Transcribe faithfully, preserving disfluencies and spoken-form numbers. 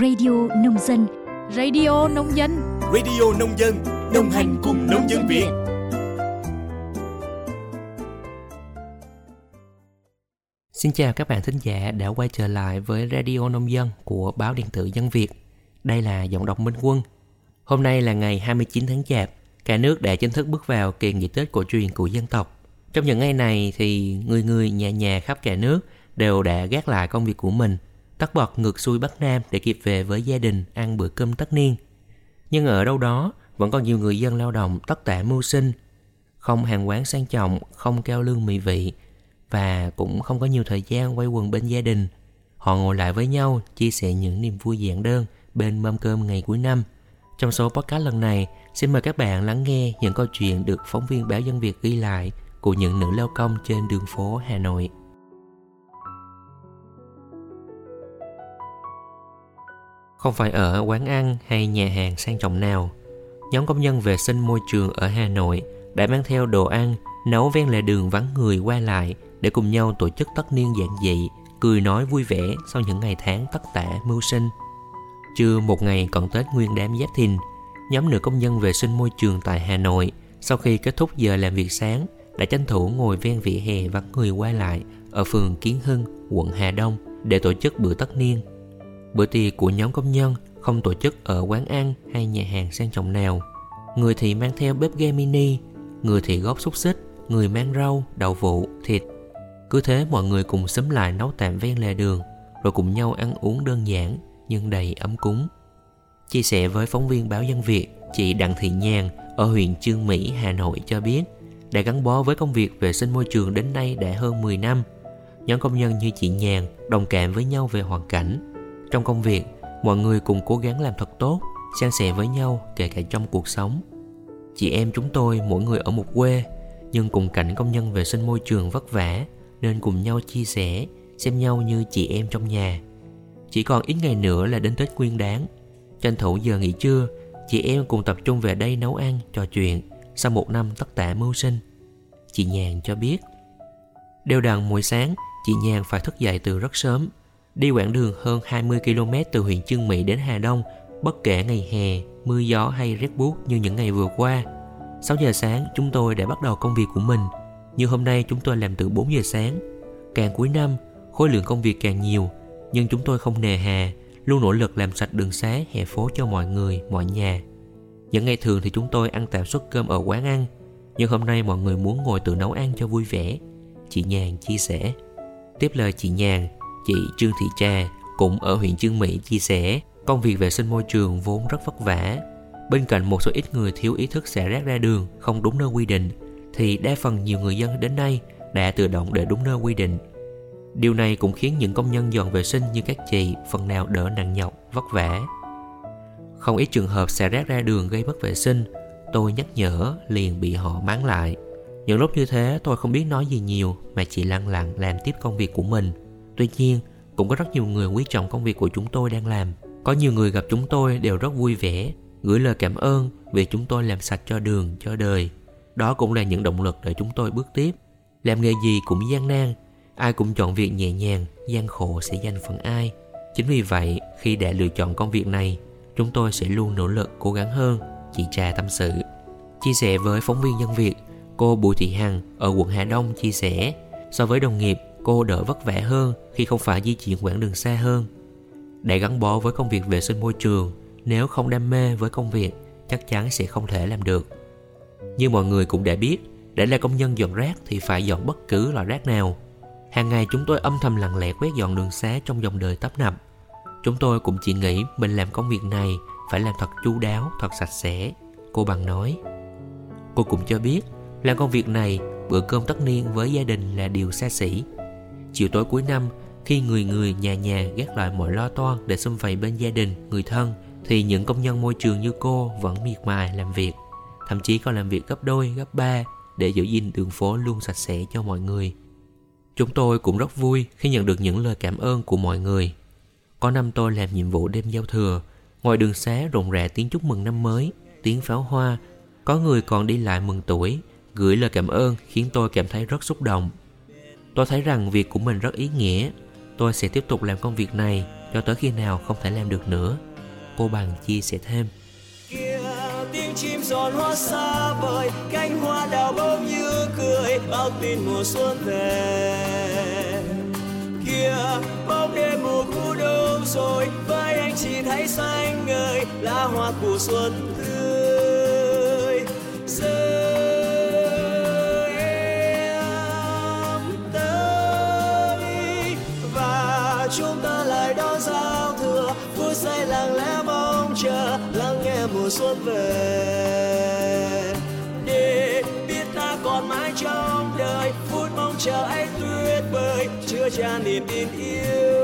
Radio Nông Dân. Radio Nông Dân. Radio Nông Dân, đồng hành cùng nông dân Việt. Xin chào các bạn thính giả đã quay trở lại với Radio Nông Dân của Báo Điện tử Dân Việt. Đây là giọng đọc Minh Quân. Hôm nay là ngày hai mươi chín tháng Chạp, cả nước đã chính thức bước vào kỳ nghỉ Tết cổ truyền của dân tộc. Trong những ngày này thì người người nhà nhà khắp cả nước đều đã gác lại công việc của mình, tất bật ngược xuôi Bắc Nam để kịp về với gia đình ăn bữa cơm tất niên. Nhưng ở đâu đó vẫn còn nhiều người dân lao động tất tả mưu sinh, không hàng quán sang trọng, không keo lương mỹ vị và cũng không có nhiều thời gian quây quần bên gia đình. Họ ngồi lại với nhau chia sẻ những niềm vui giản đơn bên mâm cơm ngày cuối năm. Trong số podcast lần này, xin mời các bạn lắng nghe những câu chuyện được phóng viên Báo Dân Việt ghi lại của những nữ lao công trên đường phố Hà Nội. Không phải ở quán ăn hay nhà hàng sang trọng nào, nhóm công nhân vệ sinh môi trường ở Hà Nội đã mang theo đồ ăn, nấu ven lề đường vắng người qua lại để cùng nhau tổ chức tất niên giản dị, cười nói vui vẻ sau những ngày tháng tất tả mưu sinh. Trưa một ngày cận Tết Nguyên Đán Giáp Thìn, nhóm nữ công nhân vệ sinh môi trường tại Hà Nội sau khi kết thúc giờ làm việc sáng đã tranh thủ ngồi ven vỉa hè vắng người qua lại ở phường Kiến Hưng, quận Hà Đông để tổ chức bữa tất niên. Bữa tiệc của nhóm công nhân không tổ chức ở quán ăn hay nhà hàng sang trọng nào. Người thì mang theo bếp ga mini, người thì góp xúc xích, người mang rau, đậu vụ, thịt. Cứ thế mọi người cùng xúm lại nấu tạm ven lề đường, rồi cùng nhau ăn uống đơn giản nhưng đầy ấm cúng. Chia sẻ với phóng viên Báo Dân Việt, chị Đặng Thị Nhàng ở huyện Chương Mỹ, Hà Nội cho biết đã gắn bó với công việc vệ sinh môi trường đến nay đã hơn mười năm. Nhóm công nhân như chị Nhàng đồng cảm với nhau về hoàn cảnh. Trong công việc, mọi người cùng cố gắng làm thật tốt, san sẻ với nhau kể cả trong cuộc sống. Chị em chúng tôi mỗi người ở một quê, nhưng cùng cảnh công nhân vệ sinh môi trường vất vả nên cùng nhau chia sẻ, xem nhau như chị em trong nhà. Chỉ còn ít ngày nữa là đến Tết Nguyên Đán. Tranh thủ giờ nghỉ trưa, chị em cùng tập trung về đây nấu ăn, trò chuyện sau một năm tất tả mưu sinh. Chị Nhàn cho biết, đều đặn mỗi sáng, chị Nhàn phải thức dậy từ rất sớm, đi quãng đường hơn hai mươi ki lô mét từ huyện Chương Mỹ đến Hà Đông, bất kể ngày hè, mưa gió hay rét buốt như những ngày vừa qua. sáu giờ sáng chúng tôi đã bắt đầu công việc của mình. Như hôm nay chúng tôi làm từ bốn giờ sáng. Càng cuối năm, khối lượng công việc càng nhiều, nhưng chúng tôi không nề hà, luôn nỗ lực làm sạch đường xá, hè phố cho mọi người, mọi nhà. Những ngày thường thì chúng tôi ăn tạm suất cơm ở quán ăn, nhưng hôm nay mọi người muốn ngồi tự nấu ăn cho vui vẻ, chị Nhàn chia sẻ. Tiếp lời chị Nhàn, chị Trương Thị Trà cũng ở huyện Chương Mỹ chia sẻ công việc vệ sinh môi trường vốn rất vất vả. Bên cạnh một số ít người thiếu ý thức xả rác ra đường không đúng nơi quy định, thì đa phần nhiều người dân đến nay đã tự động để đúng nơi quy định. Điều này cũng khiến những công nhân dọn vệ sinh như các chị phần nào đỡ nặng nhọc, vất vả. Không ít trường hợp xả rác ra đường gây mất vệ sinh, tôi nhắc nhở liền bị họ mắng lại. Những lúc như thế tôi không biết nói gì nhiều mà chỉ lặng lặng làm tiếp công việc của mình. Tuy nhiên, cũng có rất nhiều người quý trọng công việc của chúng tôi đang làm. Có nhiều người gặp chúng tôi đều rất vui vẻ, gửi lời cảm ơn vì chúng tôi làm sạch cho đường, cho đời. Đó cũng là những động lực để chúng tôi bước tiếp. Làm nghề gì cũng gian nan, ai cũng chọn việc nhẹ nhàng, gian khổ sẽ dành phần ai. Chính vì vậy, khi đã lựa chọn công việc này, chúng tôi sẽ luôn nỗ lực cố gắng hơn, chị Trà tâm sự. Chia sẻ với phóng viên Dân Việt, cô Bùi Thị Hằng ở quận Hà Đông chia sẻ, so với đồng nghiệp, cô đỡ vất vả hơn khi không phải di chuyển quãng đường xa hơn. Để gắn bó với công việc vệ sinh môi trường, nếu không đam mê với công việc, chắc chắn sẽ không thể làm được. Như mọi người cũng đã biết, để là công nhân dọn rác thì phải dọn bất cứ loại rác nào. Hàng ngày chúng tôi âm thầm lặng lẽ quét dọn đường xá trong dòng đời tấp nập. Chúng tôi cũng chỉ nghĩ mình làm công việc này phải làm thật chu đáo, thật sạch sẽ, cô Bằng nói. Cô cũng cho biết, làm công việc này, bữa cơm tất niên với gia đình là điều xa xỉ. Chiều tối cuối năm, khi người người nhà nhà gác lại mọi lo toan để sum vầy bên gia đình, người thân, thì những công nhân môi trường như cô vẫn miệt mài làm việc, thậm chí còn làm việc gấp đôi, gấp ba để giữ gìn đường phố luôn sạch sẽ cho mọi người. Chúng tôi cũng rất vui khi nhận được những lời cảm ơn của mọi người. Có năm tôi làm nhiệm vụ đêm giao thừa, ngoài đường xá rộn rã tiếng chúc mừng năm mới, tiếng pháo hoa, có người còn đi lại mừng tuổi, gửi lời cảm ơn khiến tôi cảm thấy rất xúc động. Tôi thấy rằng việc của mình rất ý nghĩa. Tôi sẽ tiếp tục làm công việc này cho tới khi nào không thể làm được nữa. Cô Bằng chia sẻ thêm: Kìa tiếng chim giòn hót xa vời, cánh hoa đào bông như cười, bao tin mùa xuân về. Kìa bóng đêm mùa thu đông rồi, với anh chị thấy xanh ngời, lá hoa của xuân tươi rơi. Chúng ta lại đón giao thừa, vui say lặng lẽ mong chờ, lắng nghe mùa xuân về. Để biết ta còn mãi trong đời, phút mong chờ ấy tuyệt vời, chứa chan niềm tin yêu.